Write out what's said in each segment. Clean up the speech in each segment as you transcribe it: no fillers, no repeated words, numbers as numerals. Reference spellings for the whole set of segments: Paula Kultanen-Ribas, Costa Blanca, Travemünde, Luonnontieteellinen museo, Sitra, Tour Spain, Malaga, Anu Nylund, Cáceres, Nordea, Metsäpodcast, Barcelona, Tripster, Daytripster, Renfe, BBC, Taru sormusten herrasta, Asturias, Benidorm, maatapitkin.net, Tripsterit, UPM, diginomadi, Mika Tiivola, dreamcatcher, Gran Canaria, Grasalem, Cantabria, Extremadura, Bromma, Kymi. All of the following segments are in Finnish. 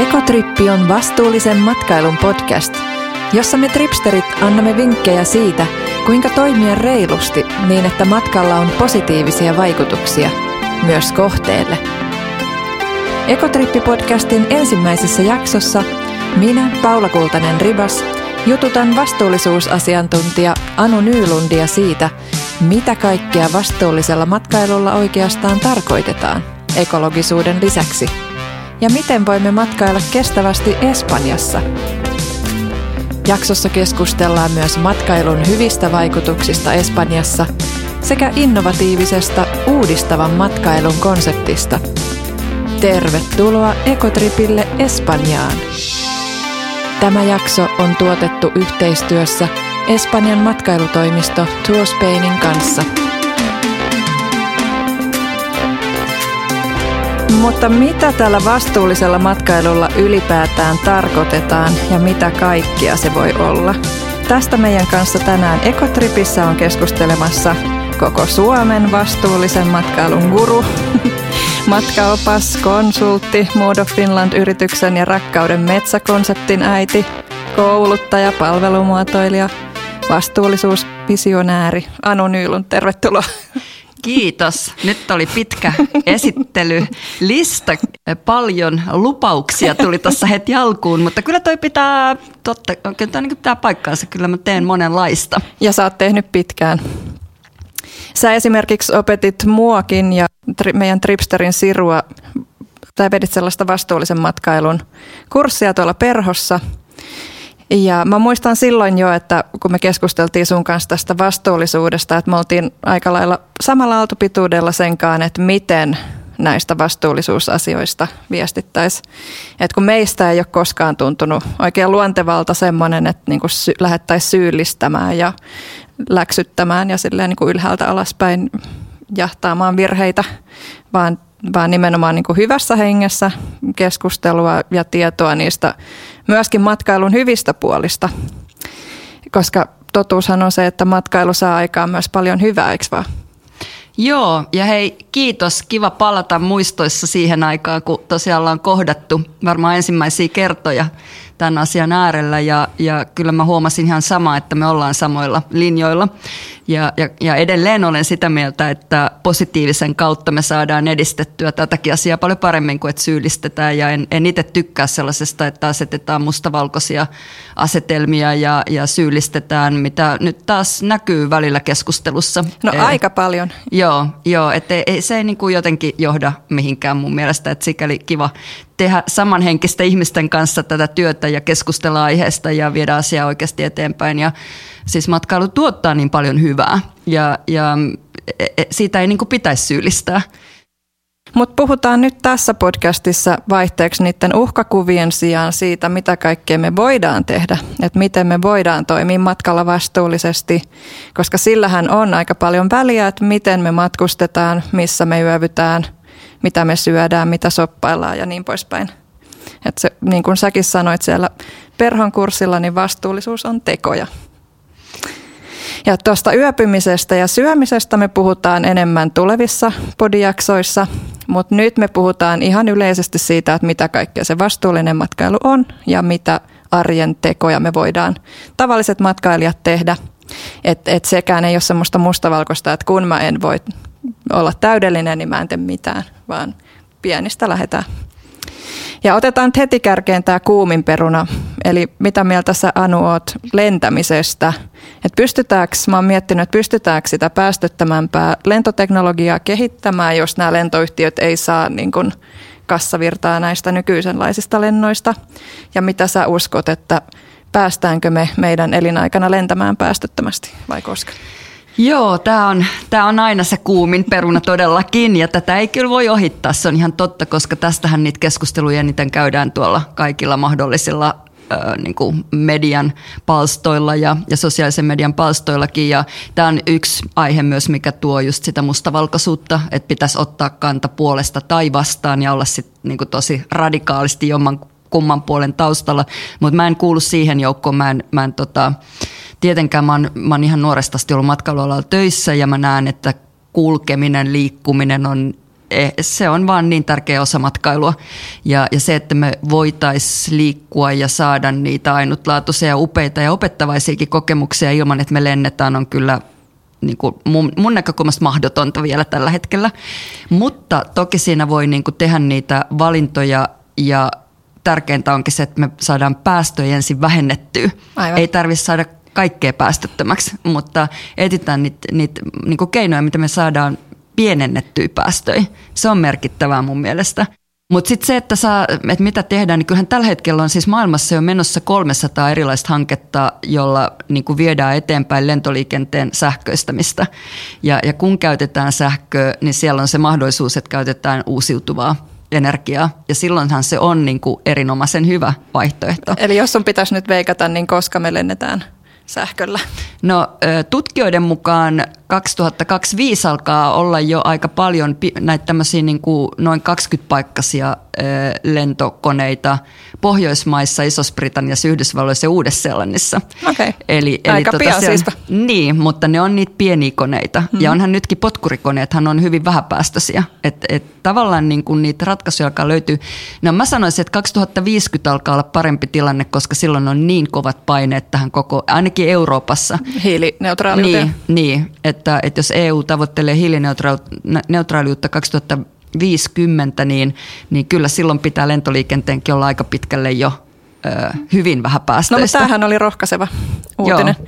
Ekotrippi on vastuullisen matkailun podcast, jossa me tripsterit annamme vinkkejä siitä, kuinka toimia reilusti niin, että matkalla on positiivisia vaikutuksia myös kohteelle. Ekotrippi-podcastin ensimmäisessä jaksossa minä, Paula Kultanen-Ribas, jututan vastuullisuusasiantuntija Anu Nylundia siitä, mitä kaikkea vastuullisella matkailulla oikeastaan tarkoitetaan ekologisuuden lisäksi. Ja miten voimme matkailla kestävästi Espanjassa? Jaksossa keskustellaan myös matkailun hyvistä vaikutuksista Espanjassa sekä innovatiivisesta uudistavan matkailun konseptista. Tervetuloa Ekotripille Espanjaan! Tämä jakso on tuotettu yhteistyössä Espanjan matkailutoimisto Tour Spainin kanssa. Mutta mitä tällä vastuullisella matkailulla ylipäätään tarkoitetaan ja mitä kaikkea se voi olla? Tästä meidän kanssa tänään Ekotripissä on keskustelemassa koko Suomen vastuullisen matkailun guru, matkaopas, konsultti, Mood of Finland-yrityksen ja rakkauden metsäkonseptin äiti, kouluttaja, palvelumuotoilija, vastuullisuusvisionääri Anu Nylund, tervetuloa. Kiitos. Nyt oli pitkä esittelylista. Paljon lupauksia tuli tuossa heti alkuun, mutta kyllä toi pitää paikkaansa. Kyllä mä teen monenlaista. Ja sä oot tehnyt pitkään. Sä esimerkiksi opetit muakin ja meidän Tripsterin Sirua, tai vedit sellaista vastuullisen matkailun kurssia tuolla Perhossa. Ja mä muistan silloin jo, että kun me keskusteltiin sun kanssa tästä vastuullisuudesta, että me oltiin aika lailla samalla aaltopituudella senkaan, että miten näistä vastuullisuusasioista viestittäisiin. Että kun meistä ei ole koskaan tuntunut oikein luontevalta semmoinen, että niin kuin lähdettäisiin syyllistämään ja läksyttämään ja silleen niin kuin ylhäältä alaspäin jahtaamaan virheitä, vaan nimenomaan niin kuin hyvässä hengessä keskustelua ja tietoa niistä myöskin matkailun hyvistä puolista, koska totuushan on se, että matkailu saa aikaan myös paljon hyvää, eikö vaan? Joo, ja hei, kiitos. Kiva palata muistoissa siihen aikaan, kun tosiaan ollaan kohdattu varmaan ensimmäisiä kertoja tämän asian äärellä. Ja kyllä mä huomasin ihan samaa, että me ollaan samoilla linjoilla. Ja edelleen olen sitä mieltä, että positiivisen kautta me saadaan edistettyä tätäkin asiaa paljon paremmin kuin, että syyllistetään. Ja en itse tykkää sellaisesta, että asetetaan mustavalkoisia asetelmia ja syyllistetään, mitä nyt taas näkyy välillä keskustelussa. No aika paljon. Joo, että se ei niin kuin jotenkin johda mihinkään mun mielestä, että sikäli kiva tehdä samanhenkisten ihmisten kanssa tätä työtä ja keskustella aiheesta ja viedä asiaa oikeasti eteenpäin. Ja siis matkailu tuottaa niin paljon hyvää ja siitä ei niin kuin pitäisi syyllistää. Mutta puhutaan nyt tässä podcastissa vaihteeksi niiden uhkakuvien sijaan siitä, mitä kaikkea me voidaan tehdä, että miten me voidaan toimia matkalla vastuullisesti, koska sillähän on aika paljon väliä, että miten me matkustetaan, missä me yövytään, mitä me syödään, mitä soppaillaan ja niin poispäin. Että se, niin kuin säkin sanoit siellä Perhon kurssilla, niin vastuullisuus on tekoja. Ja tuosta yöpymisestä ja syömisestä me puhutaan enemmän tulevissa podijaksoissa, mutta nyt me puhutaan ihan yleisesti siitä, että mitä kaikkea se vastuullinen matkailu on ja mitä arjen tekoja me voidaan tavalliset matkailijat tehdä. Et sekään ei ole semmoista mustavalkoista, että kun mä en voi olla täydellinen, niin mä en tee mitään, vaan pienistä lähdetään. Ja otetaan heti kärkeen tämä kuumin peruna. Eli mitä mieltä sä, Anu, oot lentämisestä? Mä oon miettinyt, että pystytäänkö sitä päästöttömämpää lentoteknologiaa kehittämään, jos nämä lentoyhtiöt ei saa niin kun kassavirtaa näistä nykyisenlaisista lennoista. Ja mitä sä uskot, että päästäänkö me meidän elinaikana lentämään päästöttömästi vai koska? Joo, tämä on aina se kuumin peruna todellakin ja tätä ei kyllä voi ohittaa, se on ihan totta, koska tästähän niitä keskusteluja eniten käydään tuolla kaikilla mahdollisilla niin kuin median palstoilla ja sosiaalisen median palstoillakin. Ja tämä on yksi aihe myös, mikä tuo just sitä mustavalkoisuutta, että pitäisi ottaa kanta puolesta tai vastaan ja olla sit, niin kuin tosi radikaalisti jomman kumman puolen taustalla, mutta mä en kuulu siihen joukkoon, tietenkään mä oon ihan nuoresta asti ollut matkailualalla töissä ja mä näen, että kulkeminen, liikkuminen on se on vaan niin tärkeä osa matkailua. Ja se, että me voitaisiin liikkua ja saada niitä ainutlaatuisia, upeita ja opettavaisiakin kokemuksia ilman, että me lennetään, on kyllä niin kuin mun näkökulmasta mahdotonta vielä tällä hetkellä. Mutta toki siinä voi niin kuin tehdä niitä valintoja ja tärkeintä onkin se, että me saadaan päästöjä ensin vähennettyä. Aivan. Ei tarvitse saada kaikkea päästöttömäksi, mutta etsitään niitä niin kuin keinoja, mitä me saadaan pienennettyä päästöjä. Se on merkittävää mun mielestä. Mutta sitten se, että mitä tehdään, niin kyllähän tällä hetkellä on siis maailmassa jo menossa 300 erilaista hanketta, jolla niin kuin viedään eteenpäin lentoliikenteen sähköistämistä. Ja kun käytetään sähköä, niin siellä on se mahdollisuus, että käytetään uusiutuvaa energiaa. Ja silloinhan se on niin kuin erinomaisen hyvä vaihtoehto. Eli jos sun pitäisi nyt veikata, niin koska me lennetään sähköllä? No tutkijoiden mukaan 2025 alkaa olla jo aika paljon näitä tämmöisiä niin kuin noin 20-paikkaisia lentokoneita Pohjoismaissa, Iso-Britanniassa, Yhdysvalloissa ja Uudessa-Seelannissa. Okei, eli aika pian siispä. Niin, mutta ne on niitä pieniä koneita. Ja onhan nytkin potkurikoneethan on hyvin vähäpäästöisiä. Et tavallaan niin kuin niitä ratkaisuja alkaa löytyä. No mä sanoisin, että 2050 alkaa olla parempi tilanne, koska silloin on niin kovat paineet tähän koko, ainakin Euroopassa. Hiilineutraaliuteen. Niin. Että jos EU tavoittelee hiilineutraaliutta 2050, niin kyllä silloin pitää lentoliikenteenkin olla aika pitkälle jo hyvin vähäpäästöistä. No mutta tämähän oli rohkaiseva uutinen. Joo.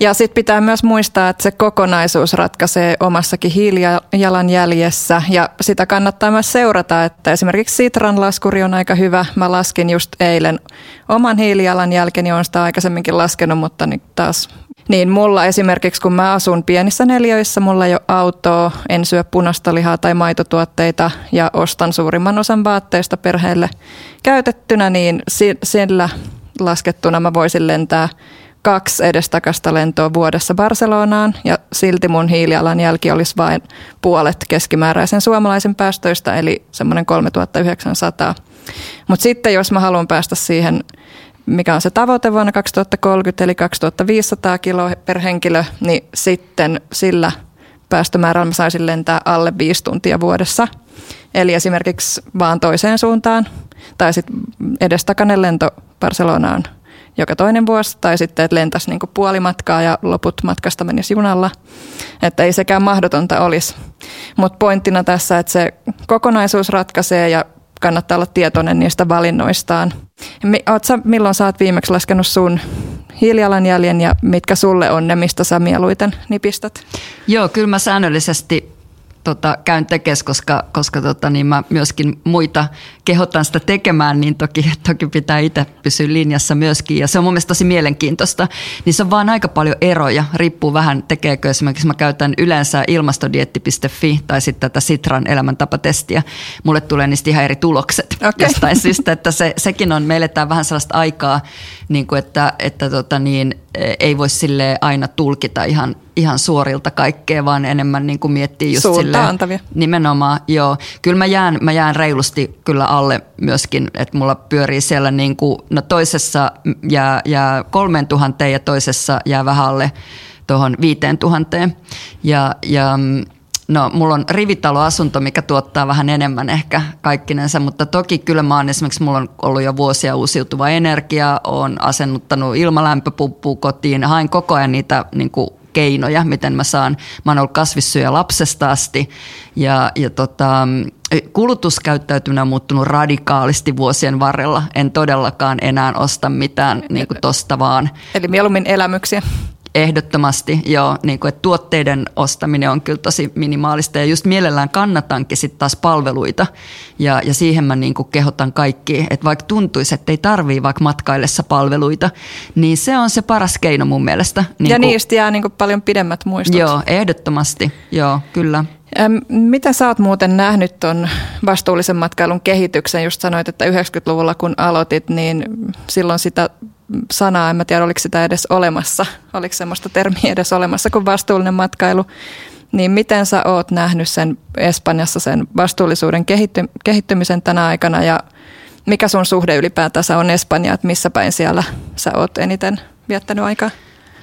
Ja sitten pitää myös muistaa, että se kokonaisuus ratkaisee omassakin hiilijalanjäljessä ja sitä kannattaa myös seurata, että esimerkiksi Sitran laskuri on aika hyvä. Mä laskin just eilen oman hiilijalanjälkeni, olen sitä aikaisemminkin laskenut, mutta nyt taas... Niin mulla esimerkiksi, kun mä asun pienissä neliöissä, mulla ei ole autoa, en syö punaista lihaa tai maitotuotteita ja ostan suurimman osan vaatteista perheelle käytettynä, niin sillä laskettuna mä voisin lentää 2 edestakasta lentoa vuodessa Barcelonaan ja silti mun hiilijalanjälki olisi vain puolet keskimääräisen suomalaisen päästöistä, eli semmoinen 3900. Mutta sitten jos mä haluan päästä siihen, mikä on se tavoite vuonna 2030, eli 2500 kiloa per henkilö, niin sitten sillä päästömäärällä mä saisin lentää alle 5 tuntia vuodessa. Eli esimerkiksi vaan toiseen suuntaan, tai sitten edestakainen lento Barcelonaan joka toinen vuosi, tai sitten että lentäisi niinku puoli matkaa ja loput matkasta menisi junalla. Että ei sekään mahdotonta olisi. Mutta pointtina tässä, että se kokonaisuus ratkaisee ja kannattaa olla tietoinen niistä valinnoistaan. Milloin sä oot viimeksi laskenut sun hiilijalanjäljen ja mitkä sulle on ne, mistä sä mieluiten nipistät? Joo, kyllä mä säännöllisesti käyn tekes, koska niin mä myöskin muita kehotan sitä tekemään, niin toki pitää itse pysyä linjassa myöskin. Ja se on mun mielestä tosi mielenkiintoista. Niissä on vaan aika paljon eroja. Riippuu vähän, tekeekö esimerkiksi mä käytän yleensä ilmastodietti.fi tai sitten tätä Sitran elämäntapatestiä. Mulle tulee niistä ihan eri tulokset. Okay. Jostain syystä, että sekin on, me eletään vähän sellaista aikaa, niin kuin että ei voi sille aina tulkita ihan suorilta kaikkea, vaan enemmän niin kuin miettii just suuntaan antavia. Nimenomaan, joo. Kyllä mä jään reilusti kyllä alle myöskin, että mulla pyörii siellä niin kuin, no toisessa jää 3000 ja toisessa jää vähän alle tuohon 5000. Ja no, mulla on rivitaloasunto, mikä tuottaa vähän enemmän ehkä kaikkinensa, mutta toki kyllä mä oon esimerkiksi, mulla on ollut jo vuosia uusiutuvaa energiaa, oon asennuttanut ilmalämpöpumppua kotiin, hain koko ajan niitä niin kuin keinoja, miten mä saan. Mä oon ollut kasvissyöjä lapsesta asti ja kulutuskäyttäytyminen on muuttunut radikaalisti vuosien varrella. En todellakaan enää osta mitään niin kuin tosta vaan. Eli mieluummin elämyksiä. Ehdottomasti, joo. Niin kuin, että tuotteiden ostaminen on kyllä tosi minimaalista ja just mielellään kannatankin sitten taas palveluita ja siihen mä niin kuin kehotan kaikkiin, että vaikka tuntuisi, että ei tarvii vaikka matkaillessa palveluita, niin se on se paras keino mun mielestä. Niin ja kuin, niistä jää niin kuin paljon pidemmät muistot. Joo, ehdottomasti, joo, kyllä. Mitä sä oot muuten nähnyt ton vastuullisen matkailun kehityksen? Just sanoit, että 90-luvulla kun aloitit, niin silloin sitä sanaa, en mä tiedä oliko sitä edes olemassa, oliko semmoista termiä edes olemassa kuin vastuullinen matkailu, niin miten sä oot nähnyt sen Espanjassa sen vastuullisuuden kehittymisen tänä aikana ja mikä sun suhde ylipäätänsä on Espanjaan, että missä päin siellä sä oot eniten viettänyt aikaa?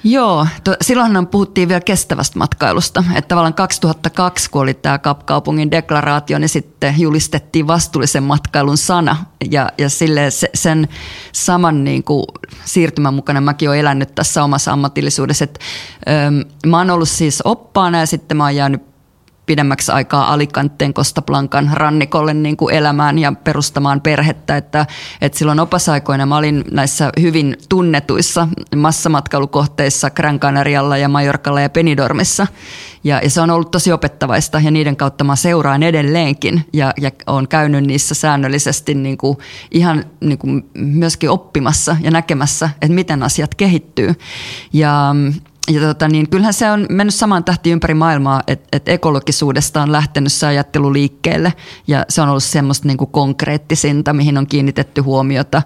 Joo, silloinhan puhuttiin vielä kestävästä matkailusta, että tavallaan 2002, kun oli tämä kaupungin deklaraatio, niin sitten julistettiin vastuullisen matkailun sana ja silleen sen saman niin kuin siirtymän mukana mäkin olen elänyt tässä omassa ammatillisuudessa, että mä oon ollut siis oppaana ja sitten mä oon jäänyt pidemmäksi aikaa Alicanteen Costa Blancan rannikolle niin kuin elämään ja perustamaan perhettä. Että silloin opasaikoina mä olin näissä hyvin tunnetuissa massamatkailukohteissa Gran Canarialla ja Mallorcalla ja Benidormissa. Ja se on ollut tosi opettavaista ja niiden kautta mä seuraan edelleenkin ja olen käynyt niissä säännöllisesti niin kuin ihan niin kuin myöskin oppimassa ja näkemässä, että miten asiat kehittyy. Ja niin kyllähän se on mennyt samaan tähtiin ympäri maailmaa, että ekologisuudesta on lähtenyt se ajattelu liikkeelle ja se on ollut semmoista niin kuin konkreettisinta, mihin on kiinnitetty huomiota,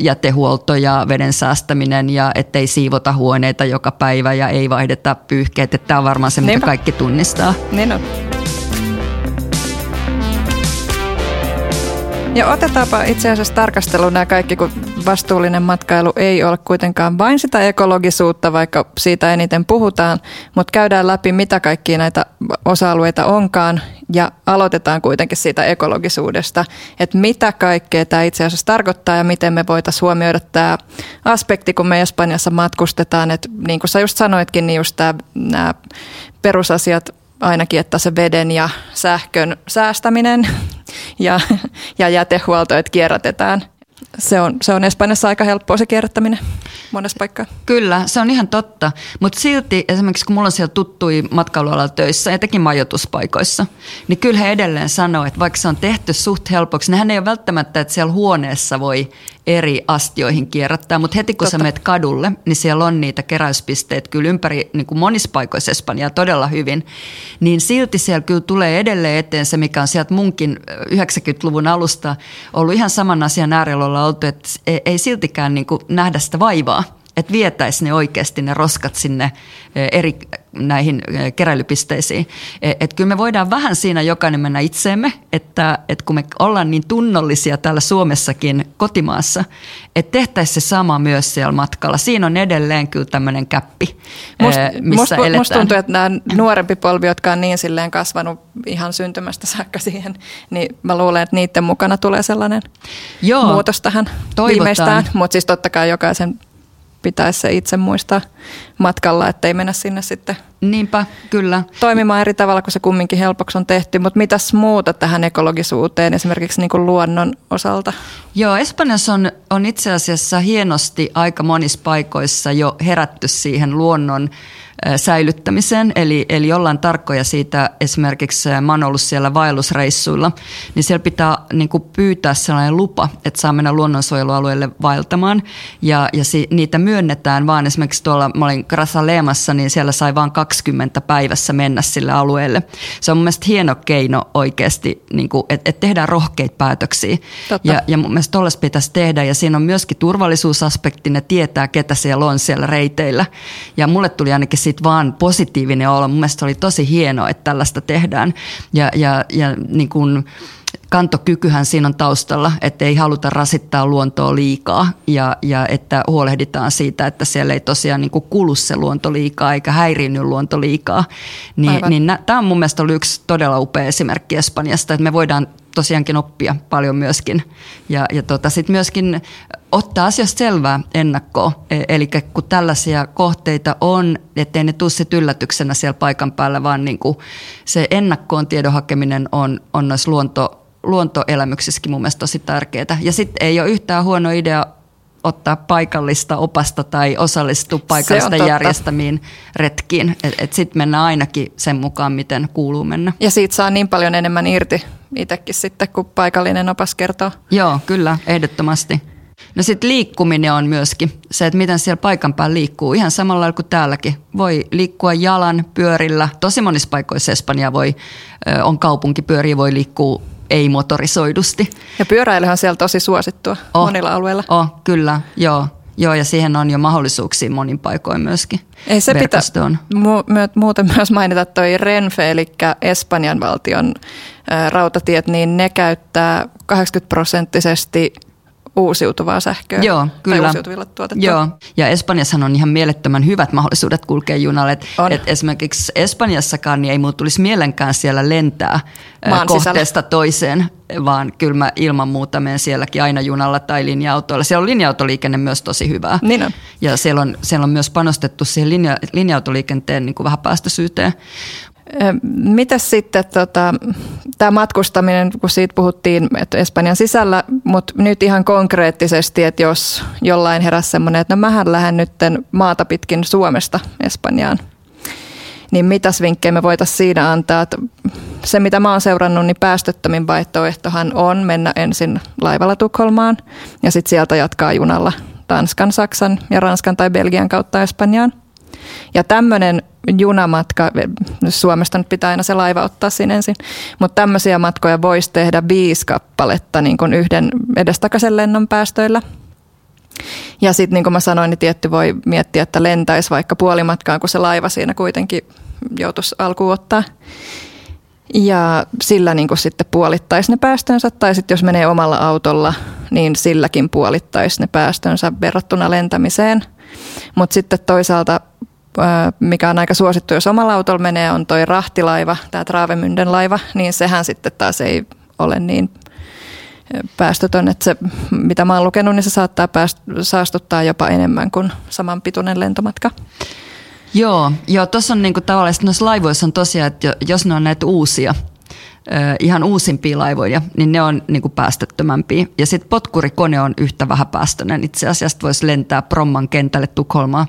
jätehuolto ja veden säästäminen ja ettei siivota huoneita joka päivä ja ei vaihdeta pyyhkeet, että tämä on varmaan se, mitä kaikki tunnistaa. Niin on. Ja otetaanpa itse asiassa tarkasteluun nämä kaikki, kun vastuullinen matkailu ei ole kuitenkaan vain sitä ekologisuutta, vaikka siitä eniten puhutaan, mutta käydään läpi, mitä kaikkia näitä osa-alueita onkaan ja aloitetaan kuitenkin siitä ekologisuudesta, että mitä kaikkea tämä itse asiassa tarkoittaa ja miten me voitaisiin huomioida tämä aspekti, kun me Espanjassa matkustetaan, että niin kuin sä just sanoitkin, niin just nämä perusasiat, ainakin, että se veden ja sähkön säästäminen ja jätehuolto, että kierrätetään. Se on Espanjassa aika helppoa se kierrättäminen monessa paikkaa. Kyllä, se on ihan totta. Mutta silti esimerkiksi kun mulla on siellä tuttuja matkailualalla töissä, etenkin majoituspaikoissa, niin kyllä he edelleen sanoo, että vaikka se on tehty suht helpoksi, nehän ei ole välttämättä, että siellä huoneessa voi eri astioihin kierrättää, mutta heti kun sä menet kadulle, niin siellä on niitä keräyspisteitä kyllä ympäri niin kuin monissa paikoissa Espanjaa todella hyvin, niin silti siellä kyllä tulee edelleen eteen se, mikä on sieltä munkin 90-luvun alusta ollut ihan saman asian äärellä olla oltu, että ei siltikään niin kuin nähdä sitä vaivaa, että vietäisi ne oikeasti ne roskat sinne eri näihin keräilypisteisiin. Että kyllä me voidaan vähän siinä jokainen mennä itseemme, että kun me ollaan niin tunnollisia täällä Suomessakin kotimaassa, että tehtäisiin se sama myös siellä matkalla. Siinä on edelleen kyllä tämmöinen käppi, missä eletään. Musta tuntuu, että nämä nuorempi polvi, jotka on niin silleen kasvanut ihan syntymästä saakka siihen, niin mä luulen, että niiden mukana tulee sellainen muutos tähän viimeistään. Mutta siis totta kai jokaisen pitäisi se itse muistaa matkalla, ettei mennä sinne sitten niinpä, kyllä. Toimimaan eri tavalla, kun se kumminkin helpoksi on tehty. Mutta mitäs muuta tähän ekologisuuteen, esimerkiksi niin kuin luonnon osalta? Joo, Espanjassa on itse asiassa hienosti aika monissa paikoissa jo herätty siihen luonnon säilyttämiseen, eli ollaan tarkkoja siitä, esimerkiksi mä oon ollut siellä vaellusreissuilla, niin siellä pitää niin kuin pyytää sellainen lupa, että saa mennä luonnonsuojelualueelle vaeltamaan, ja niitä myönnetään vaan esimerkiksi tuolla, mä olin Grasalemassa, niin siellä sai vaan 20 päivässä mennä sille alueelle. Se on mun mielestä hieno keino oikeasti, niin että tehdään rohkeita päätöksiä, ja mun mielestä tuollaista pitäisi tehdä, ja siinä on myöskin turvallisuusaspekti, ne tietää, ketä siellä on siellä reiteillä, ja mulle tuli ainakin sitten vaan positiivinen olo. Mun mielestä oli tosi hienoa, että tällaista tehdään. Ja niin kun kantokykyhän siinä on taustalla, että ei haluta rasittaa luontoa liikaa ja että huolehditaan siitä, että siellä ei tosiaan niin kuin kulu se luonto liikaa eikä häiriinny luonto liikaa. Niin tämä on mun mielestä ollut yksi todella upea esimerkki Espanjasta, että me voidaan tosiaankin oppia paljon myöskin ja sitten myöskin ottaa asiasta selvää ennakkoa. Eli kun tällaisia kohteita on, ettei ne tule sit yllätyksenä siellä paikan päällä, vaan niin kuin se ennakkoon tiedon hakeminen on noissa luontoelämyksissäkin mun mielestä tosi tärkeää. Ja sitten ei ole yhtään huono idea ottaa paikallista opasta tai osallistua paikallista järjestämiin retkiin. Että sitten mennään ainakin sen mukaan, miten kuuluu mennä. Ja siitä saa niin paljon enemmän irti itsekin sitten, kun paikallinen opas kertoo. Joo, kyllä, ehdottomasti. No sitten liikkuminen on myöskin se, että miten siellä paikan päällä liikkuu. Ihan samalla lailla kuin täälläkin. Voi liikkua jalan, pyörillä. Tosi monissa paikoissa Espanja on kaupunkipyöriä, voi liikkua ei motorisoidusti. Ja pyöräilyhän siellä tosi suosittua monilla alueilla. Kyllä, joo. Ja siihen on jo mahdollisuuksia monin paikoin myöskin. Ei se pitää muuten myös mainita toi Renfe, eli Espanjan valtion rautatiet, niin ne käyttää 80% uusiutuvaa sähköä. Joo, kyllä. Tai uusiutuvilla tuotettua. Joo, ja Espanjassahan on ihan mielettömän hyvät mahdollisuudet kulkea junalle. Että esimerkiksi Espanjassakaan niin ei mulla tulisi mielenkään siellä lentää maan kohteesta sisällä toiseen, vaan kyllä mä ilman muuta menen sielläkin aina junalla tai linja-autoilla. Siellä on linja-autoliikenne myös tosi hyvää. Niin on. Ja siellä on myös panostettu siihen linja-autoliikenteen niin kuin vähän päästöisyyteen. Mitäs sitten tämä matkustaminen, kun siitä puhuttiin että Espanjan sisällä, mutta nyt ihan konkreettisesti, että jos jollain heräsi semmoinen, että no mähän lähden nyt maata pitkin Suomesta Espanjaan, niin mitäs vinkkejä me voitaisiin siinä antaa? Että se, mitä mä oon seurannut, niin päästöttömin vaihtoehtohan on mennä ensin laivalla Tukholmaan ja sitten sieltä jatkaa junalla Tanskan, Saksan ja Ranskan tai Belgian kautta Espanjaan. Ja tämmöinen junamatka, Suomesta nyt pitää aina se laiva ottaa siinä ensin, mutta tämmöisiä matkoja voisi tehdä 5 kappaletta niin kuin yhden edestakaisen lennon päästöillä. Ja sitten niin kuin mä sanoin, niin tietty voi miettiä, että lentäisi vaikka puolimatkaan, kun se laiva siinä kuitenkin joutuisi alkuun ottaa. Ja sillä niin kuin sitten puolittaisi ne päästönsä, tai sitten jos menee omalla autolla, niin silläkin puolittaisi ne päästönsä verrattuna lentämiseen. Mutta sitten toisaalta, mikä on aika suosittu, jos omalla autolla menee, on toi rahtilaiva, tämä Travemünden laiva, niin sehän sitten taas ei ole niin päästötön, että se, mitä mä oon lukenut, niin se saattaa saastuttaa jopa enemmän kuin samanpituinen lentomatka. Joo, tuossa on niinku tavallaan, noissa laivoissa on tosiaan, että jos ne on näitä uusia, ihan uusimpia laivoja, niin ne on niinku päästöttömämpiä. Ja sitten potkurikone on yhtä vähäpäästöinen. Itse asiassa voisi lentää Bromman kentälle Tukholmaan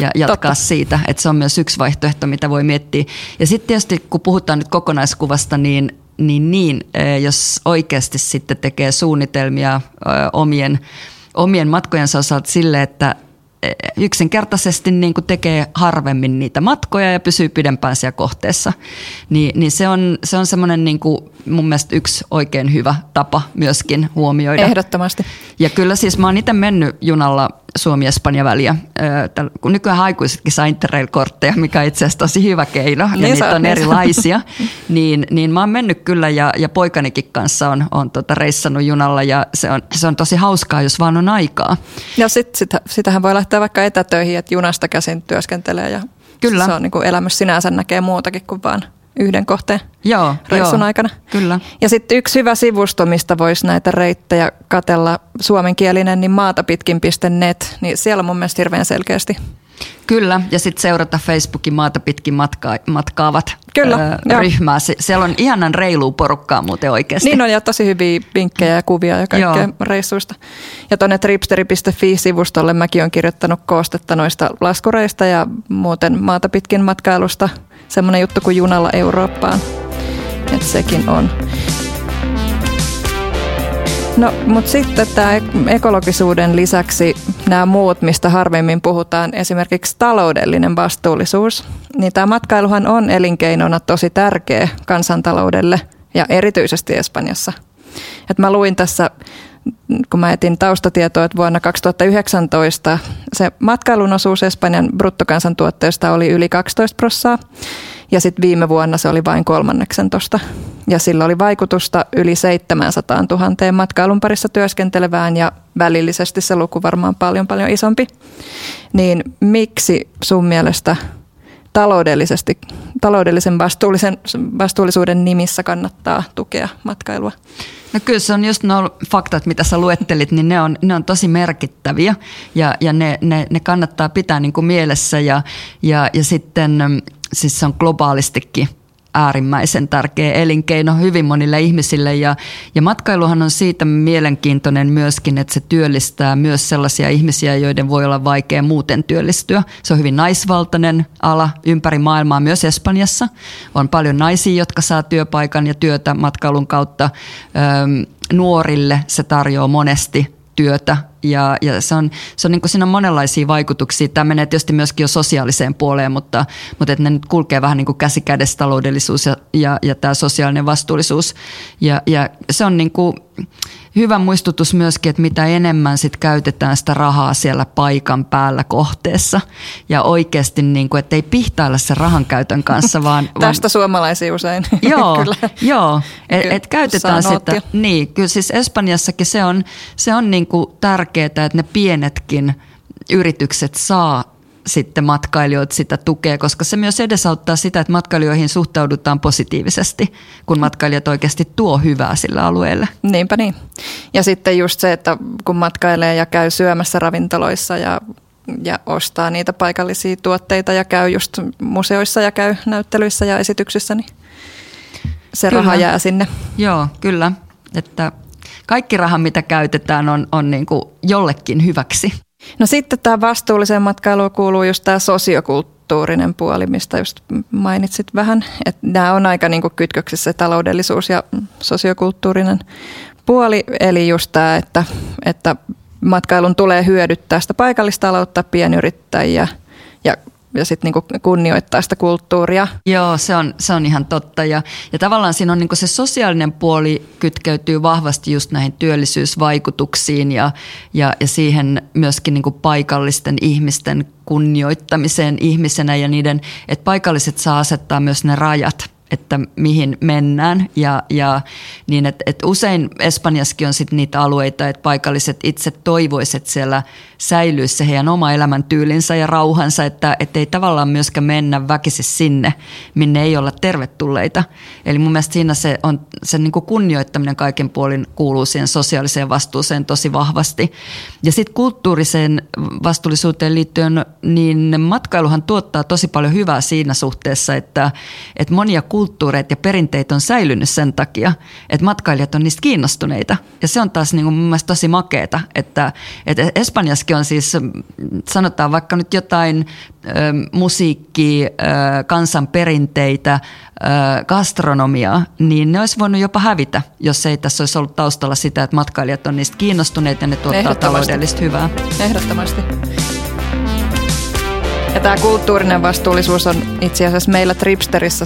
ja jatkaa siitä. Että se on myös yksi vaihtoehto, mitä voi miettiä. Ja sitten tietysti, kun puhutaan nyt kokonaiskuvasta, niin jos oikeasti sitten tekee suunnitelmia omien matkojensa osalta sille, että yksinkertaisesti niin kuin tekee harvemmin niitä matkoja ja pysyy pidempään siellä kohteessa, niin se on semmoinen niin kuin mun mielestä yksi oikein hyvä tapa myöskin huomioida. Ehdottomasti. Ja kyllä siis mä oon itse mennyt junalla Suomi-Espanja-väliä, kun nykyään aikuisetkin saa Interrail-kortteja, mikä on itse asiassa tosi hyvä keino, ja niitä on erilaisia, niin mä oon mennyt kyllä ja poikanikin kanssa on reissannut junalla ja se on tosi hauskaa, jos vaan on aikaa. Ja sitähän voi lähteä vaikka etätöihin, että junasta käsin työskentelee ja kyllä. Se on niin kuin elämys sinänsä, näkee muutakin kuin vaan yhden kohteen reissun aikana. Kyllä. Ja sitten yksi hyvä sivusto, mistä voisi näitä reittejä katsella suomenkielinen, niin maatapitkin.net, niin siellä on mun mielestä hirveän selkeästi. Kyllä, ja sitten seurata Facebookin maata pitkin matkaavat ryhmää. Siellä on ihanan reilua porukkaa muuten oikeasti. Niin on, ja tosi hyviä vinkkejä ja kuvia ja kaikkea reissuista. Ja tuonne tripster.fi-sivustolle mäkin olen kirjoittanut koostetta noista laskureista ja muuten maata pitkin matkailusta. Semmoinen juttu kuin junalla Eurooppaan, että sekin on. No, mutta sitten tämä ekologisuuden lisäksi nämä muut, mistä harvemmin puhutaan, esimerkiksi taloudellinen vastuullisuus, niin tämä matkailuhan on elinkeinona tosi tärkeä kansantaloudelle ja erityisesti Espanjassa. Et mä luin tässä, kun mä etin taustatietoa, että vuonna 2019 se matkailun osuus Espanjan bruttokansantuotteesta oli yli 12%, ja sitten viime vuonna se oli vain 3% tuosta. Ja sillä oli vaikutusta yli 700 000 matkailun parissa työskentelevään, ja välillisesti se luku varmaan paljon isompi. Niin miksi sun mielestä taloudellisen vastuullisuuden nimissä kannattaa tukea matkailua? No kyllä se on just nuo faktat, mitä sä luettelit, niin ne on tosi merkittäviä ja ne kannattaa pitää niin kuin mielessä ja sitten siis se on globaalistikin äärimmäisen tärkeä elinkeino hyvin monille ihmisille ja matkailuhan on siitä mielenkiintoinen myöskin, että se työllistää myös sellaisia ihmisiä, joiden voi olla vaikea muuten työllistyä. Se on hyvin naisvaltainen ala ympäri maailmaa, myös Espanjassa. On paljon naisia, jotka saa työpaikan ja työtä matkailun kautta. Nuorille se tarjoaa monesti työtä ja se on niin kuin siinä on monenlaisia vaikutuksia. Tämä menee tietysti myöskin jo sosiaaliseen puoleen, mutta että ne nyt kulkee vähän niin kuin käsi kädessä taloudellisuus ja tämä sosiaalinen vastuullisuus. Ja se on niin kuin hyvä muistutus myöskin, että mitä enemmän sit käytetään sitä rahaa siellä paikan päällä kohteessa ja oikeasti, niin kuin, ettei pihtailla sen rahan käytön kanssa. Vaan, tästä suomalaisia usein. Joo, joo. Et käytetään sitä. Niin, kyllä siis Espanjassakin se on niin kuin tärkeää, että ne pienetkin yritykset saa sitten matkailijoita sitä tukea, koska se myös edesauttaa sitä, että matkailijoihin suhtaudutaan positiivisesti, kun matkailijat oikeasti tuo hyvää sillä alueella. Niinpä niin. Ja sitten just se, että kun matkailee ja käy syömässä ravintoloissa ja ostaa niitä paikallisia tuotteita ja käy just museoissa ja käy näyttelyissä ja esityksissä, niin se raha jää sinne. Joo, kyllä. Että kaikki raha, mitä käytetään, on niin kuin jollekin hyväksi. No sitten tämä vastuulliseen matkailuun kuuluu just tämä sosiokulttuurinen puoli, mistä just mainitsit vähän. Että nämä on aika niin kuin kytköksissä taloudellisuus ja sosiokulttuurinen puoli. Eli just tämä, että matkailun tulee hyödyttää sitä paikallistaloutta, pienyrittäjiä ja sitten niinku kunnioittaa sitä kulttuuria. Joo, se on ihan totta. Ja tavallaan siinä on niinku se sosiaalinen puoli kytkeytyy vahvasti just näihin työllisyysvaikutuksiin ja siihen myöskin niinku paikallisten ihmisten kunnioittamiseen ihmisenä ja niiden, että paikalliset saa asettaa myös ne rajat, että mihin mennään. Ja niin, että usein Espanjassakin on sit niitä alueita, että paikalliset itse toivoiset siellä säilyisi se heidän oma elämäntyylinsä ja rauhansa, että ei tavallaan myöskään mennä väkisin sinne, minne ei olla tervetulleita. Eli mun mielestä siinä se niin kuin kunnioittaminen kaiken puolin kuuluu siihen sosiaaliseen vastuuseen tosi vahvasti. Ja sitten kulttuuriseen vastuullisuuteen liittyen, niin matkailuhan tuottaa tosi paljon hyvää siinä suhteessa, että monia kulttuureita ja perinteitä on säilynyt sen takia, että matkailijat on niistä kiinnostuneita. Ja se on taas niin kuin mun mielestä tosi makeeta, että Espanjassakin on siis, sanotaan vaikka nyt jotain musiikkia, kansanperinteitä, gastronomiaa, niin ne olisi voinut jopa hävitä, jos ei tässä olisi ollut taustalla sitä, että matkailijat on niistä kiinnostuneita ja ne tuottaa taloudellista hyvää. Ehdottomasti. Ja tämä kulttuurinen vastuullisuus on itse asiassa meillä Tripsterissä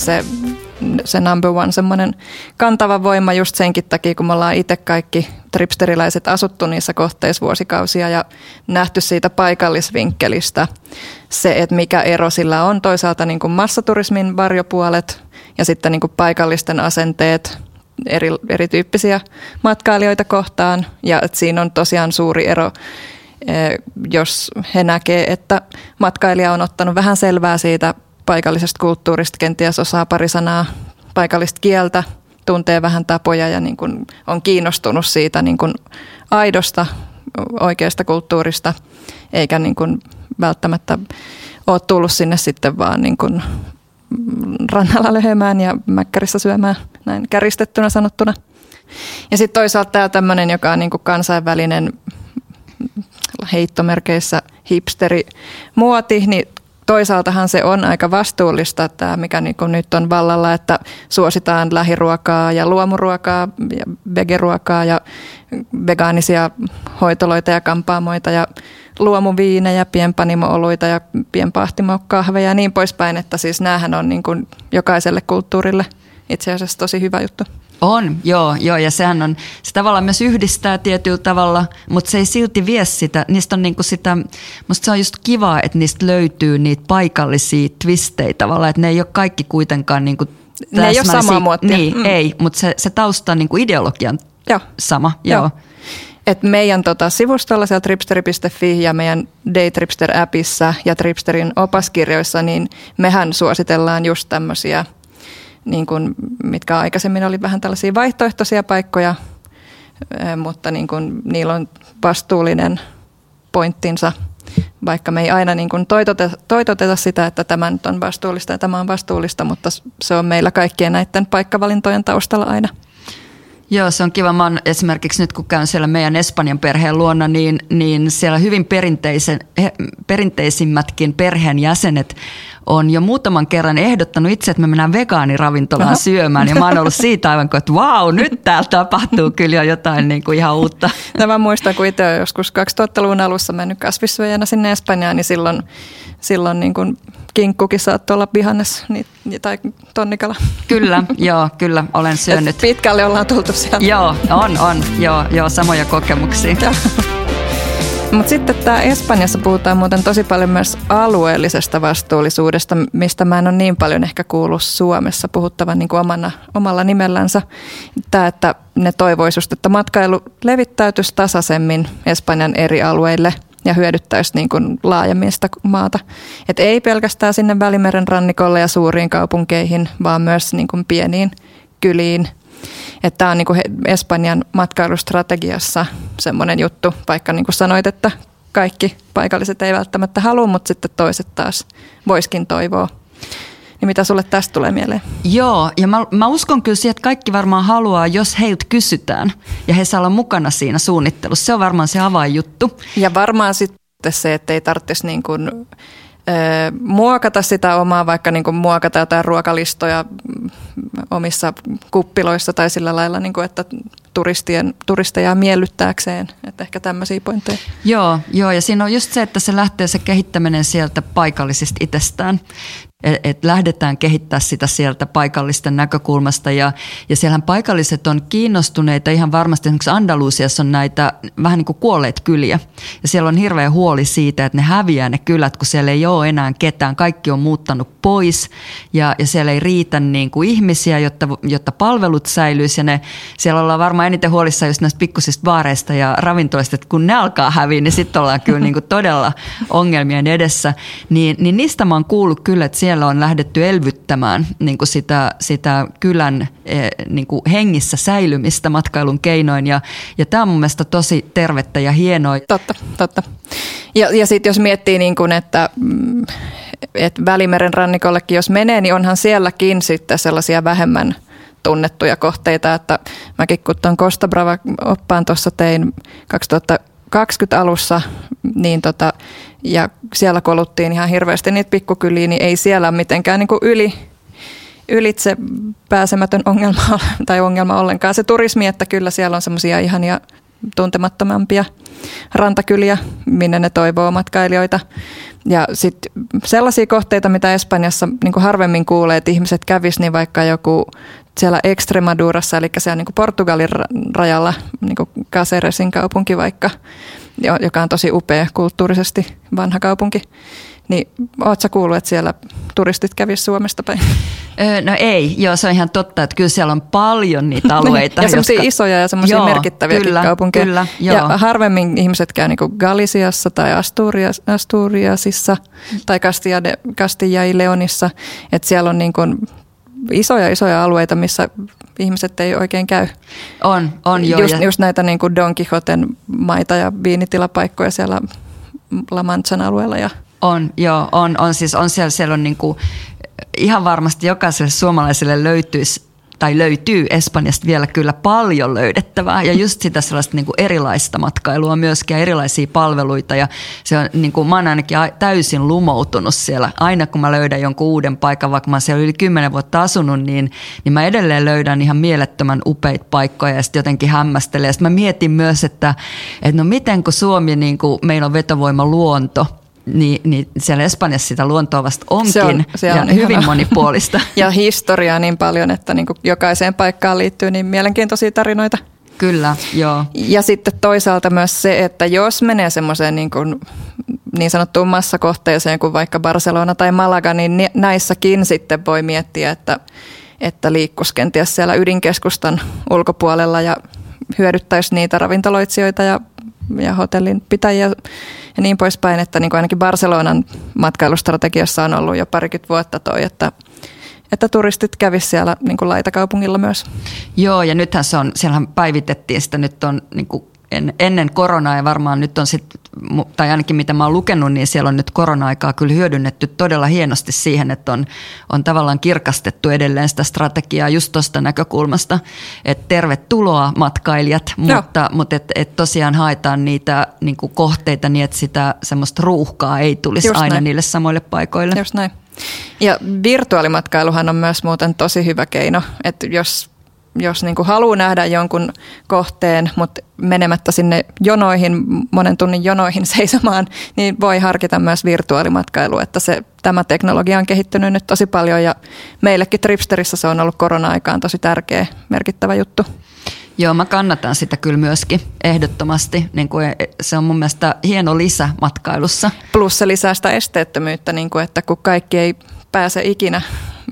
se number one, semmoinen kantava voima just senkin takia, kun me ollaan itse kaikki tripsteriläiset asuttu niissä kohteissa vuosikausia ja nähty siitä paikallisvinkkelistä se, että mikä ero sillä on toisaalta niin kuin massaturismin varjopuolet ja sitten niin kuin paikallisten asenteet erityyppisiä matkailijoita kohtaan ja että siinä on tosiaan suuri ero. Jos he näkee, että matkailija on ottanut vähän selvää siitä paikallisesta kulttuurista, kenties osaa pari sanaa paikallista kieltä, tuntee vähän tapoja ja niin kuin on kiinnostunut siitä niin kuin aidosta, oikeasta kulttuurista, eikä niin kuin välttämättä ole tullut sinne sitten vaan niin kuin rannalla löhemään ja mäkkärissä syömään, näin kärjistettynä sanottuna. Ja sitten toisaalta tämä tämmöinen, joka on niin kuin kansainvälinen heittomerkeissä hipsterimuoti, niin toisaaltahan se on aika vastuullista, tämä mikä niin kuin nyt on vallalla, että suositaan lähiruokaa ja luomuruokaa ja vegeruokaa ja vegaanisia hoitoloita ja kampaamoita ja luomuviinejä, pienpanimo-oluita ja pienpahtimokahveja ja niin poispäin, että siis näähän on niin kuin jokaiselle kulttuurille itse asiassa tosi hyvä juttu. On, joo, ja sehän on, se tavallaan myös yhdistää tietyllä tavalla, mutta se ei silti vie sitä, niistä on niinku sitä, musta se on just kivaa, että niistä löytyy niitä paikallisia twistejä tavallaan, että ne ei ole kaikki kuitenkaan niinku täsmällisiä. Ne ei ole samaa muottia. Niin, ei, mutta se tausta on niinku ideologian sama, joo. Et meidän sivustolla siellä tripster.fi ja meidän Daytripster-appissa ja Tripsterin opaskirjoissa, niin mehän suositellaan just tämmöisiä, niin kuin, mitkä aikaisemmin oli vähän tällaisia vaihtoehtoisia paikkoja, mutta niin kuin, niillä on vastuullinen pointtinsa, vaikka me ei aina niin kuin toitoteta sitä, että tämä nyt on vastuullista ja tämä on vastuullista, mutta se on meillä kaikkien näiden paikkavalintojen taustalla aina. Joo, se on kiva. Mä oon esimerkiksi nyt kun käyn siellä meidän Espanjan perheen luona, niin siellä hyvin perinteisimmätkin perheenjäsenet on jo muutaman kerran ehdottanut itse, että me mennään vegaaniravintolaan syömään. Ja mä oon ollut siitä aivan kuin, että vau, nyt täällä tapahtuu kyllä jo jotain niin kuin ihan uutta. Mä muistan, kun itse olen joskus 2000-luvun alussa mennyt kasvissyöjänä sinne Espanjaan, niin silloin niin kuin kinkkukin saattoi olla vihannes tai tonnikala. Kyllä, joo, kyllä, olen syönyt. Et pitkälle ollaan tultu siellä. Joo, on, joo, samoja kokemuksia. Mutta sitten tää Espanjassa puhutaan muuten tosi paljon myös alueellisesta vastuullisuudesta, mistä mä en ole niin paljon ehkä kuullut Suomessa puhuttavan niin kuin omalla nimellänsä. Tämä, että ne toivoisivat, että matkailu levittäytyisi tasaisemmin Espanjan eri alueille ja hyödyttäisi niin kuin laajemmin sitä maata. Et ei pelkästään sinne Välimeren rannikolle ja suuriin kaupunkeihin, vaan myös niin kuin pieniin kyliin. Tämä on niin kuin Espanjan matkailustrategiassa semmoinen juttu, vaikka niin kuin sanoit, että kaikki paikalliset ei välttämättä halua, mutta sitten toiset taas voisikin toivoa. Niin mitä sulle tästä tulee mieleen? Joo, ja mä uskon kyllä siihen, että kaikki varmaan haluaa, jos heiltä kysytään ja he saa olla mukana siinä suunnittelussa. Se on varmaan se avainjuttu. Ja varmaan sitten se, että ei tarvitsisi niin kuin muokata sitä omaa, vaikka niin kuin muokata jotain ruokalistoja omissa kuppiloissa tai sillä lailla, niin kuin, että turisteja miellyttääkseen. Että ehkä tämmöisiä pointteja. Joo, ja siinä on just se, että se lähtee se kehittäminen sieltä paikallisesti itsestään. Että lähdetään kehittämään sitä sieltä paikallisten näkökulmasta ja siellähän paikalliset on kiinnostuneita ihan varmasti. Esimerkiksi Andalusiassa on näitä vähän niin kuin kuolleet kyliä ja siellä on hirveä huoli siitä, että ne häviää ne kylät, kun siellä ei ole enää ketään. Kaikki on muuttanut pois ja siellä ei riitä niin kuin ihmisiä, jotta palvelut säilyisi ja siellä ollaan varmaan eniten huolissa just näistä pikkusista baareista ja ravintoloista, että kun ne alkaa häviä, niin sitten ollaan kyllä niin kuin todella ongelmien edessä. Niin niistä mä oon kuullut kyllä, että siellä on lähdetty elvyttämään niin kuin sitä kylän niin kuin hengissä säilymistä matkailun keinoin. Ja tämä on mun mielestä tosi tervettä ja hienoa. Totta. Ja sitten jos miettii, niin kuin, että Välimeren rannikollekin jos menee, niin onhan sielläkin sitten sellaisia vähemmän tunnettuja kohteita. Että mäkin kun tuon Costa Brava-oppaan tuossa tein 2020 alussa, niin ja siellä koluttiin ihan hirveästi niitä pikkukyliä, niin ei siellä mitenkään niin kuin ylitse pääsemätön ongelma ollenkaan. Se turismi, että kyllä siellä on semmoisia ihania tuntemattomampia rantakyliä, minne ne toivoo matkailijoita. Ja sitten sellaisia kohteita, mitä Espanjassa niin kuin harvemmin kuulee, että ihmiset kävisi, niin vaikka joku siellä Extremadurassa, eli siellä niin kuin Portugalin rajalla, niin kuin Cáceresin kaupunki vaikka, joka on tosi upea kulttuurisesti vanha kaupunki. Niin ootko sä kuullut, että siellä turistit kävisivät Suomesta päin? No ei, joo, se on ihan totta, että kyllä siellä on paljon niitä alueita. Ja semmoisia isoja ja semmoisia merkittäviäkin kaupunkeja. Kyllä, ja harvemmin ihmiset käy niinku Galiciassa tai Asturiasissa tai Castilla y Leonissa. Että siellä on niinku isoja alueita, missä ihmiset ei oikein käy. On joo. Just näitä niinku Don Quijoten maita ja viinitilapaikkoja siellä La Manchan alueella ja siellä on niinku, ihan varmasti jokaiselle suomalaiselle löytyy Espanjasta vielä kyllä paljon löydettävää ja just sitä sellaista niinku erilaista matkailua myöskin ja erilaisia palveluita ja se on niinku, mä oon ainakin täysin lumoutunut siellä. Aina kun mä löydän jonkun uuden paikan, vaikka mä oon siellä yli 10 vuotta asunut, niin mä edelleen löydän ihan mielettömän upeita paikkoja ja sitten jotenkin hämmästelen. Ja sitten mä mietin myös, että no miten kun Suomi, niinku, meillä on vetovoima luonto, niin siellä Espanjassa sitä luontoa vasta onkin se on ja hyvin monipuolista. Ja historiaa niin paljon, että niin kuin jokaiseen paikkaan liittyy niin mielenkiintoisia tarinoita. Kyllä, joo. Ja sitten toisaalta myös se, että jos menee semmoiseen niin sanottuun massakohteeseen kuin vaikka Barcelona tai Malaga, niin näissäkin sitten voi miettiä, että liikkuisi kenties siellä ydinkeskustan ulkopuolella ja hyödyttäisi niitä ravintoloitsijoita ja hotellin pitäjiä ja niin poispäin, että niin kuin ainakin Barcelonan matkailustrategiassa on ollut jo parikymmentä vuotta toi, että turistit kävis siellä niin kuin laitakaupungilla myös. Joo, ja nythän se on, siellähän päivitettiin sitä, nyt on niin kuin ennen koronaa ja varmaan nyt on sitten, tai ainakin mitä mä oon lukenut, niin siellä on nyt korona-aikaa kyllä hyödynnetty todella hienosti siihen, että on tavallaan kirkastettu edelleen sitä strategiaa just tuosta näkökulmasta, että tervetuloa matkailijat, mutta et tosiaan haetaan niitä niin kuin kohteita niin, että sitä semmoista ruuhkaa ei tulisi just aina niille samoille paikoille. Just näin. Ja virtuaalimatkailuhan on myös muuten tosi hyvä keino, että jos jos niin kuin haluaa nähdä jonkun kohteen, mutta menemättä sinne jonoihin, monen tunnin jonoihin seisomaan, niin voi harkita myös virtuaalimatkailua, että tämä teknologia on kehittynyt nyt tosi paljon ja meillekin Tripsterissä se on ollut korona-aikaan tosi tärkeä, merkittävä juttu. Joo, mä kannatan sitä kyllä myöskin ehdottomasti. Niin kuin se on mun mielestä hieno lisä matkailussa. Plus se lisää sitä esteettömyyttä, niin kuin, että kun kaikki ei pääse ikinä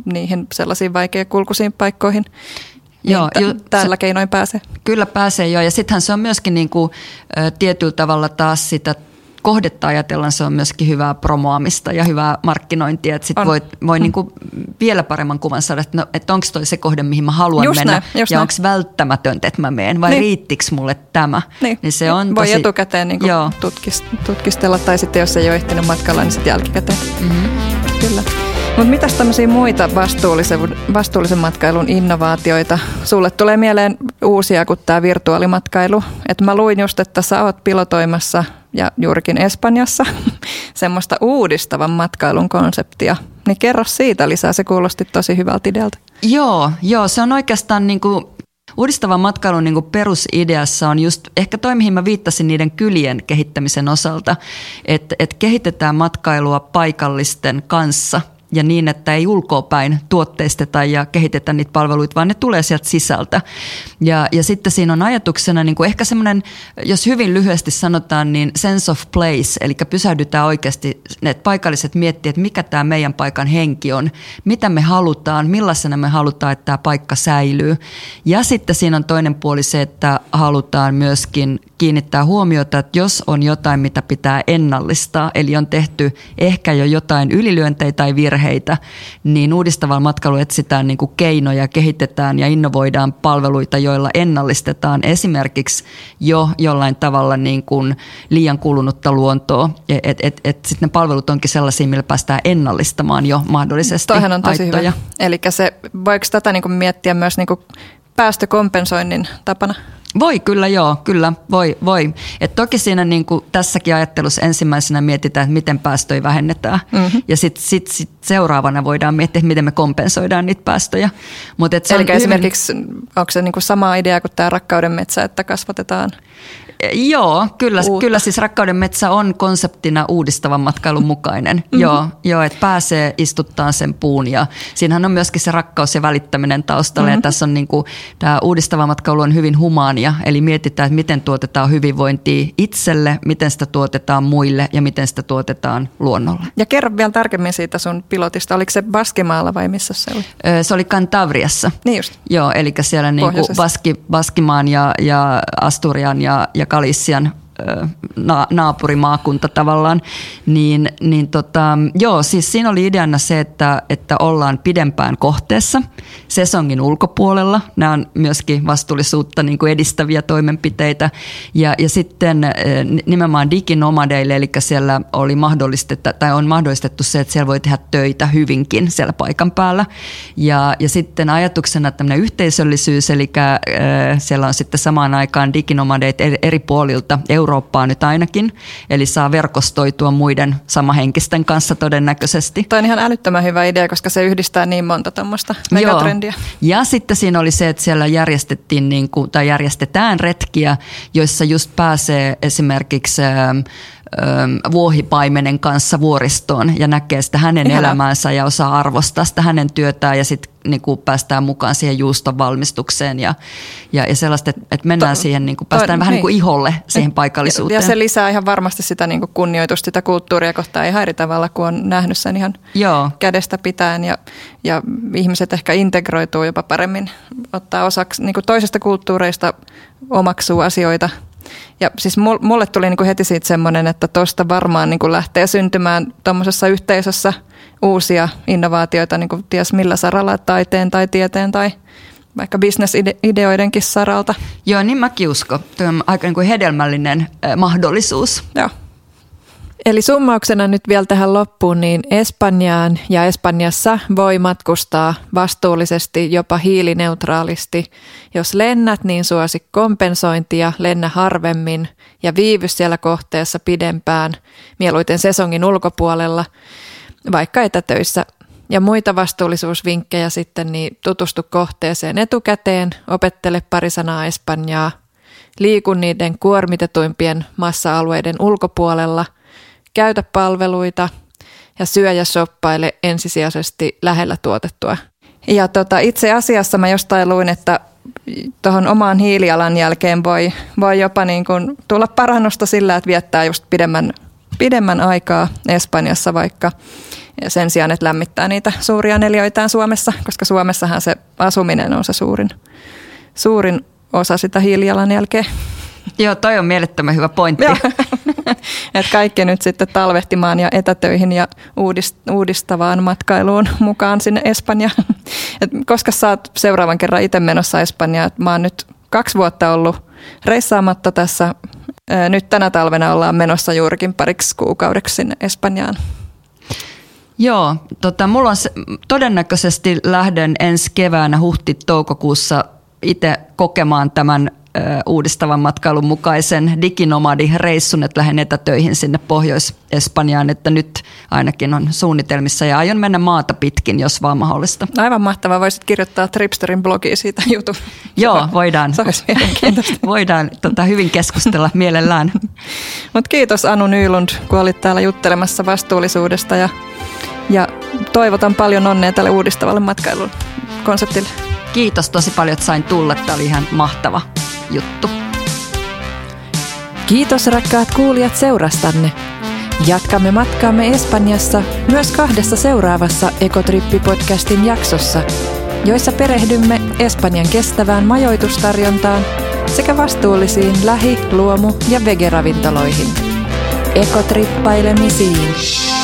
niihin sellaisiin vaikeakulkuisiin paikkoihin, joo, niin tällä keinoin pääsee. Kyllä pääsee joo, ja sittenhän se on myöskin niin kuin, tietyllä tavalla taas sitä kohdetta ajatellaan, se on myöskin hyvää promoamista ja hyvää markkinointia, että sitten voi niin kuin vielä paremman kuvan saada, että, no, että onko toi se kohde, mihin mä haluan just mennä näin, ja onko välttämätöntä, että mä menen vai niin. Riittikö mulle tämä? Niin se on voi tosi... etukäteen niin kuin tutkistella tai sitten jos ei ole ehtinyt matkalla, niin sitten jälkikäteen. Mm-hmm. Kyllä. Mutta mitäs tämmöisiä muita vastuullisen matkailun innovaatioita? Sulle tulee mieleen uusia kuin tämä virtuaalimatkailu. Et mä luin just, että sä oot pilotoimassa ja juurikin Espanjassa semmoista uudistavan matkailun konseptia. Niin kerro siitä lisää, se kuulosti tosi hyvältä idealta. Joo, se on oikeastaan niinku... Uudistavan matkailun niin kuin perusideassa on just ehkä toi, mihin mä viittasin niiden kylien kehittämisen osalta, että kehitetään matkailua paikallisten kanssa ja niin, että ei ulkoapäin tuotteisteta ja kehitetä niitä palveluita, vaan ne tulee sieltä sisältä. Ja sitten siinä on ajatuksena niin kuin ehkä semmoinen, jos hyvin lyhyesti sanotaan, niin sense of place, eli pysähdytään oikeasti, ne paikalliset miettii, että mikä tämä meidän paikan henki on, mitä me halutaan, millaisena me halutaan, että tämä paikka säilyy. Ja sitten siinä on toinen puoli se, että halutaan myöskin kiinnittää huomiota, että jos on jotain, mitä pitää ennallistaa, eli on tehty ehkä jo jotain ylilyöntejä tai virheitä, niin uudistavalla matkailulla etsitään niin kuin keinoja, kehitetään ja innovoidaan palveluita, joilla ennallistetaan esimerkiksi jo jollain tavalla niin kuin liian kulunutta luontoa, että sitten ne palvelut onkin sellaisia, millä päästään ennallistamaan jo mahdollisesti. Toihan on tosi aittoja. Hyvä. Eli voiko tätä niin kuin miettiä myös niin kuin päästökompensoinnin tapana? Voi kyllä joo, kyllä voi. Et toki siinä niin kuin tässäkin ajattelussa ensimmäisenä mietitään, että miten päästöjä vähennetään ja sitten seuraavana voidaan miettiä, miten me kompensoidaan niitä päästöjä. Eli esimerkiksi onko se niin kuin sama idea kuin tämä rakkauden metsä, että kasvatetaan? Joo, kyllä siis rakkauden metsä on konseptina uudistavan matkailun mukainen. Mm-hmm. Joo, että pääsee istuttaan sen puun ja siinähän on myöskin se rakkaus ja välittäminen taustalla ja tässä on niin kuin, tämä uudistava matkailu on hyvin humaania, eli mietitään, että miten tuotetaan hyvinvointia itselle, miten sitä tuotetaan muille ja miten sitä tuotetaan luonnolle. Ja kerro vielä tarkemmin siitä sun pilotista, oliko se Baskimaalla vai missä se oli? Se oli Cantabriassa. Niin just. Joo, eli siellä niin kuin Baskimaan ja Asturian ja Galician naapurimaakunta tavallaan, siis siinä oli ideana se, että ollaan pidempään kohteessa, sesongin ulkopuolella, nämä on myöskin vastuullisuutta niin kuin edistäviä toimenpiteitä, ja sitten nimenomaan diginomadeille, eli siellä oli on mahdollistettu se, että siellä voi tehdä töitä hyvinkin siellä paikan päällä, ja sitten ajatuksena tämmöinen yhteisöllisyys, eli siellä on sitten samaan aikaan diginomadeit eri puolilta, Eurooppaa nyt ainakin, eli saa verkostoitua muiden samahenkisten kanssa todennäköisesti. Toi on ihan älyttömän hyvä idea, koska se yhdistää niin monta tuommoista megatrendiä. Ja sitten siinä oli se, että siellä järjestettiin järjestetään retkiä, joissa just pääsee esimerkiksi vuohipaimenen kanssa vuoristoon ja näkee sitä hänen elämäänsä ja osaa arvostaa sitä hänen työtään ja sitten niinku päästään mukaan siihen juuston valmistukseen ja sellaista, että mennään siihen, niinku, päästään vähän niin kuin iholle siihen paikallisuuteen. Ja se lisää ihan varmasti sitä niinku kunnioitusta, sitä kulttuuria kohtaan ihan eri tavalla, kun on nähnyt sen ihan kädestä pitäen ja ihmiset ehkä integroituu jopa paremmin, ottaa osaksi niinku toisesta kulttuureista, omaksuu asioita. Ja siis mulle tuli niinku heti siitä semmoinen, että tuosta varmaan niinku lähtee syntymään tuommoisessa yhteisössä uusia innovaatioita, niinku ties millä saralla, taiteen tai tieteen tai vaikka bisnesideoidenkin saralta. Joo, niin mäkin uskon. Tuo on aika niinku hedelmällinen mahdollisuus. Joo. Eli summauksena nyt vielä tähän loppuun, niin Espanjaan ja Espanjassa voi matkustaa vastuullisesti, jopa hiilineutraalisti. Jos lennät, niin suosi kompensointia, lennä harvemmin ja viivy siellä kohteessa pidempään, mieluiten sesongin ulkopuolella, vaikka etätöissä. Ja muita vastuullisuusvinkkejä sitten, niin tutustu kohteeseen etukäteen, opettele pari sanaa espanjaa, liiku niiden kuormitetuimpien massa-alueiden ulkopuolella, käytä palveluita ja syö ja shoppaile ensisijaisesti lähellä tuotettua. Ja itse asiassa mä jostain luin, että tuohon omaan hiilijalanjälkeen voi jopa niin kuin tulla parannusta sillä, että viettää just pidemmän aikaa Espanjassa vaikka sen sijaan, että lämmittää niitä suuria neliöitään Suomessa, koska Suomessahan se asuminen on se suurin osa sitä hiilijalanjälkeä. Joo, toi on mielettömän hyvä pointti. Että kaikki nyt sitten talvehtimaan ja etätöihin ja uudistavaan matkailuun mukaan sinne Espanjaan. Et koska sä oot seuraavan kerran itse menossa Espanjaan, mä oon nyt 2 vuotta ollut reissaamatta tässä. Nyt tänä talvena ollaan menossa juurikin pariksi kuukaudeksi sinne Espanjaan. Joo, mulla on todennäköisesti lähden ensi keväänä huhti-toukokuussa itse kokemaan tämän uudistavan matkailun mukaisen diginomadireissun, että lähden etätöihin sinne Pohjois-Espanjaan, että nyt ainakin on suunnitelmissa ja aion mennä maata pitkin, jos vaan mahdollista. Aivan mahtavaa. Voisit kirjoittaa Tripsterin blogiin siitä jutun. Joo, voidaan. Se olisi mielenkiintoista. Voidaan hyvin keskustella mielellään. Mut kiitos Anu Nylund, kun olit täällä juttelemassa vastuullisuudesta ja toivotan paljon onnea tälle uudistavalle matkailun konseptille. Kiitos tosi paljon, että sain tulla. Tämä oli ihan mahtava juttu. Kiitos rakkaat kuulijat seurastanne. Jatkamme matkaamme Espanjassa myös 2 seuraavassa Ekotrippi-podcastin jaksossa, joissa perehdymme Espanjan kestävään majoitustarjontaan sekä vastuullisiin lähi-, luomu- ja vegeravintoloihin. Ekotrippailemisiin!